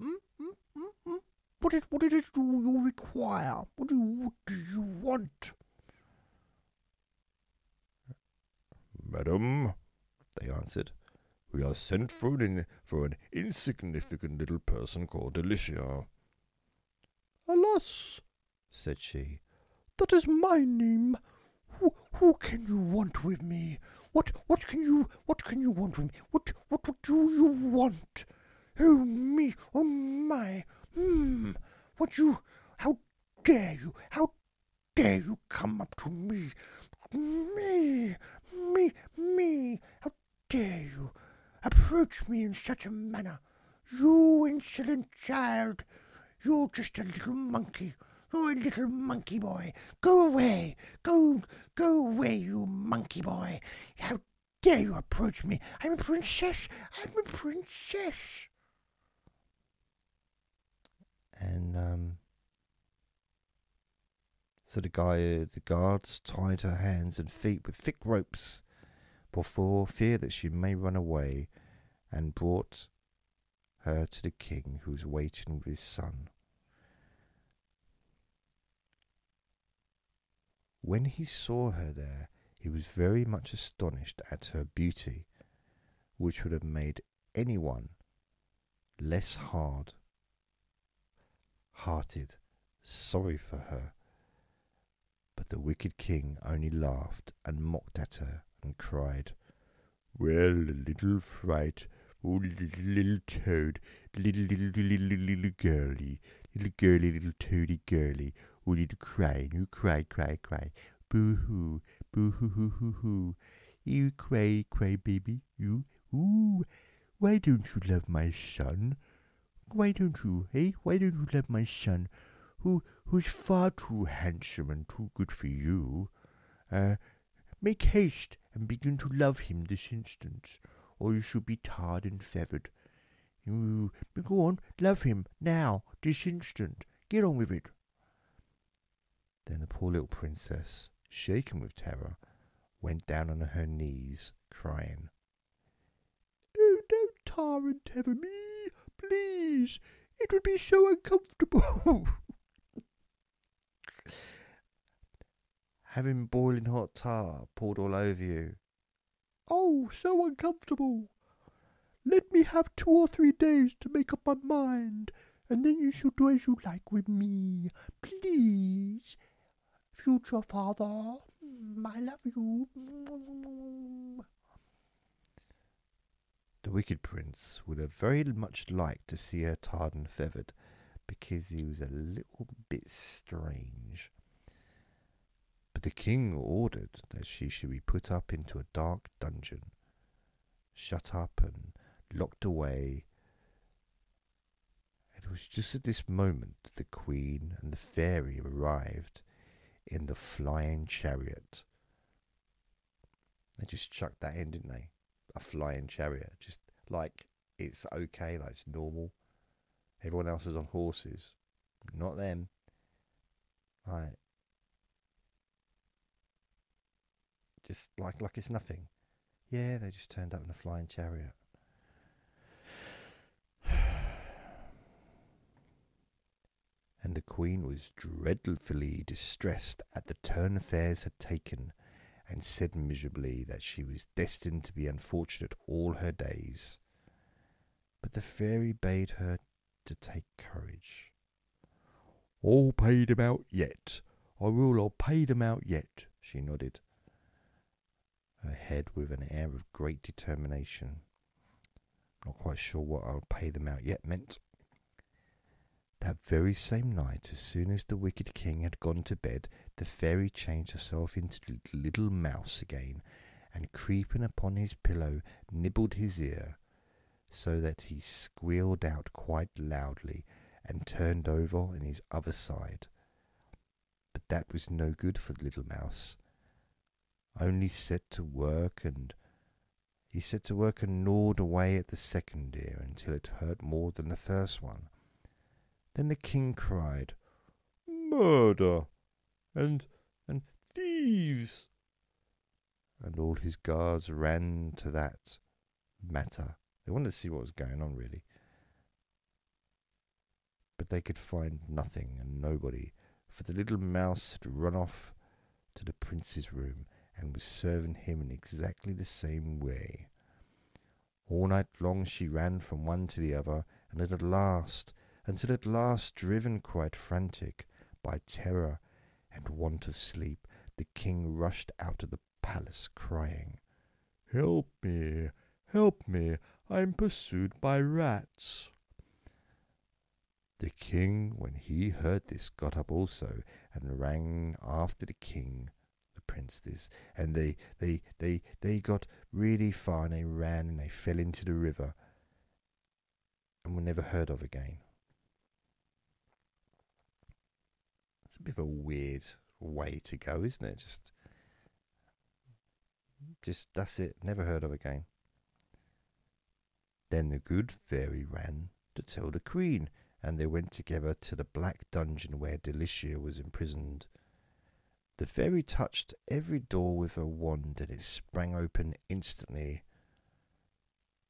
Mm, mm, mm, mm. What is, what is it you require? What do, what do you want?" "Madam," they answered, "we are sent for an, for an insignificant little person called Delicia." "Alas," said she, "that is my name. Who, who can you want with me? What, what can you, what can you want with me? What, what, what do you want? Oh me, oh my, hmm, what you, how dare you, how dare you come up to me, me, me, me, how dare you? Approach me in such a manner. You insolent child. You're just a little monkey. You're a little monkey boy. Go away. Go, go away, you monkey boy. How dare you approach me? I'm a princess. I'm a princess." And, um, so the guy, the guards tied her hands and feet with thick ropes, for fear that she may run away, and brought her to the king, who was waiting with his son. When he saw her there, he was very much astonished at her beauty, which would have made anyone less hard-hearted sorry for her. But the wicked king only laughed and mocked at her, and cried, "Well, little fright, oh, little, little toad, little, little, little, little, little girly, little girly, little toady girly, oh, little crying, you cry, cry, cry, boo-hoo, boo-hoo-hoo-hoo-hoo, you cry, cry, baby, you, ooh, why don't you love my son? Why don't you, hey, why don't you love my son? who who's far too handsome and too good for you. Uh, make haste and begin to love him this instant, or you shall be tarred and feathered. You, go on, love him, now, this instant. Get on with it." Then the poor little princess, shaken with terror, went down on her knees, crying, "Oh, don't tar and tether me, please. It would be so uncomfortable." Having boiling hot tar poured all over you. "Oh, so uncomfortable. Let me have two or three days to make up my mind, and then you shall do as you like with me. Please, future father, I love you." The wicked prince would have very much liked to see her tarred and feathered, because he was a little bit strange. But the king ordered that she should be put up into a dark dungeon, shut up and locked away. It was just at this moment that the queen and the fairy arrived in the flying chariot. They just chucked that in, didn't they? A flying chariot, just like it's okay, like it's normal. Everyone else is on horses, not them. Like, just like like it's nothing. Yeah, they just turned up in a flying chariot. And the queen was dreadfully distressed at the turn affairs had taken, and said miserably that she was destined to be unfortunate all her days. But the fairy bade her to take courage. "I'll pay them out yet. I will, I'll pay them out yet," she nodded, her head with an air of great determination. Not quite sure what "I'll pay them out yet" meant. That very same night, as soon as the wicked king had gone to bed, the fairy changed herself into the little mouse again, and creeping upon his pillow, nibbled his ear, so that he squealed out quite loudly and turned over on his other side. But that was no good for the little mouse. Only set to work and he set to work and gnawed away at the second ear until it hurt more than the first one. Then the king cried, "Murder! And, and thieves!" And all his guards ran to that matter. They wanted to see what was going on, really. But they could find nothing and nobody, for the little mouse had run off to the prince's room and was serving him in exactly the same way. All night long she ran from one to the other, and at last... until at last, driven quite frantic by terror and want of sleep, the king rushed out of the palace crying, "Help me, help me, I am pursued by rats." The king, when he heard this, got up also and ran after the king, the princess, and they, they, they, they got really far, and they ran and they fell into the river and were never heard of again. It's a bit of a weird way to go, isn't it? Just, just that's it. Never heard of again. Then the good fairy ran to tell the queen, and they went together to the black dungeon where Delicia was imprisoned. The fairy touched every door with her wand, and it sprang open instantly.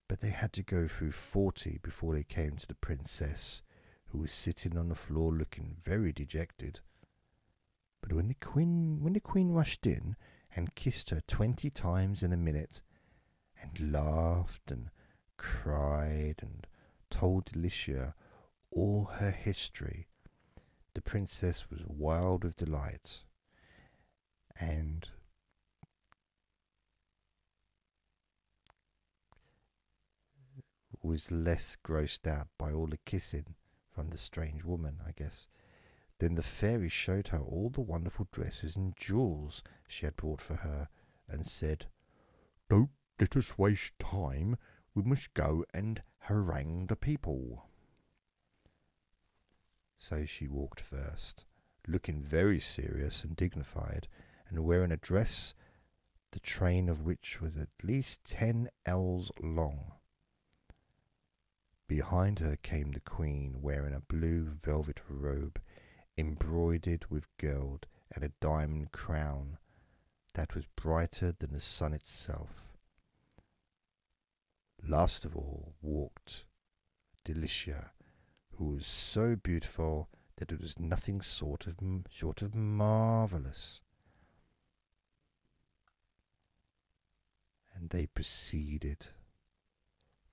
But they had to go through forty before they came to the princess, who was sitting on the floor looking very dejected. But when the queen when the queen rushed in and kissed her twenty times in a minute, and laughed and cried and told Delicia all her history, the princess was wild with delight, and was less grossed out by all the kissing from the strange woman, I guess. Then the fairy showed her all the wonderful dresses and jewels she had brought for her, and said, "Don't let us waste time. We must go and harangue the people." So she walked first, looking very serious and dignified, and wearing a dress the train of which was at least ten ells long. Behind her came the Queen, wearing a blue velvet robe, embroidered with gold, and a diamond crown that was brighter than the sun itself. Last of all walked Delicia, who was so beautiful that it was nothing sort of short of marvellous. And they proceeded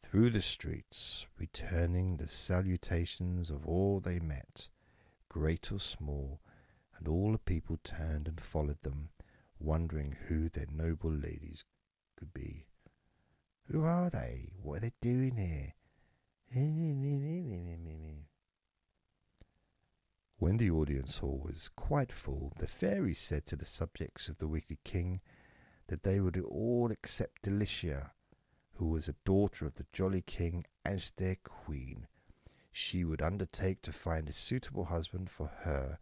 through the streets, returning the salutations of all they met, great or small, and all the people turned and followed them, wondering who their noble ladies could be. Who are they? What are they doing here? When the audience hall was quite full, the fairy said to the subjects of the wicked king that they would all accept Delicia, who was a daughter of the jolly king, as their queen. She would undertake to find a suitable husband for her,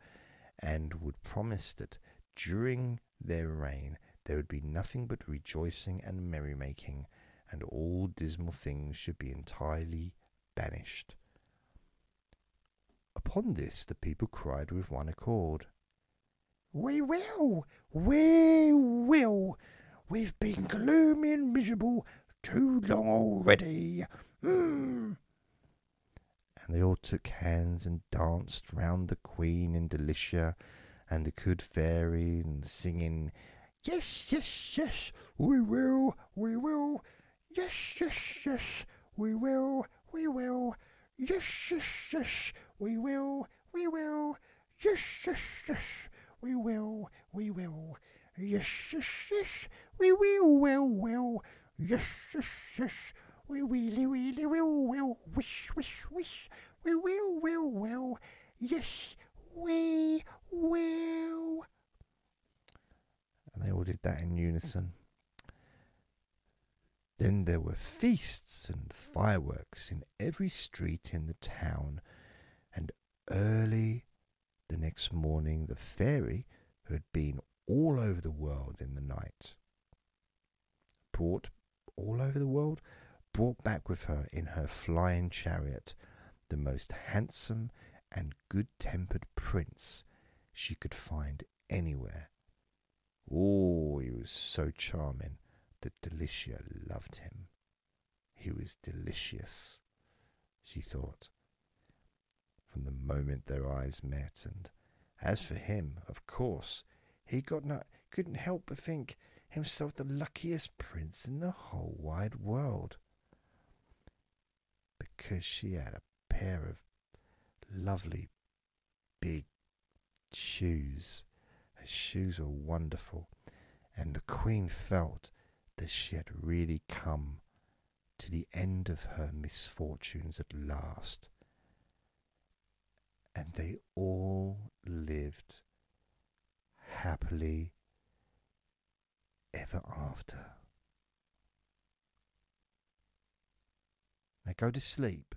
and would promise that during their reign there would be nothing but rejoicing and merrymaking, and all dismal things should be entirely banished. Upon this the people cried with one accord, "We will! We will! We've been gloomy and miserable too long already!" Mm. And they all took hands and danced round the Queen and Delicia and the good fairy, and singing, "Yes, yes, yes, we will, we will! Yes, yes, yes, we will, we will! Yes, yes, yes, we will, we will! Yes, yes, yes, we will, we will! Yes, yes, yes, we will, will, will! Yes, yes, yes, we will, will, will, will! Wish, wish, wish! We will, will, will! Yes, we will!" And they all did that in unison. Then there were feasts and fireworks in every street in the town, and early the next morning the fairy, who had been all over the world in the night, brought all over the world, brought back with her in her flying chariot the most handsome and good-tempered prince she could find anywhere. Oh, he was so charming that Delicia loved him. He was delicious, she thought, from the moment their eyes met. And as for him, of course, he got no, couldn't help but think himself the luckiest prince in the whole wide world, because she had a pair of lovely big shoes. Her shoes were wonderful, and the Queen felt that she had really come to the end of her misfortunes at last. And they all lived happily ever after. Now go to sleep.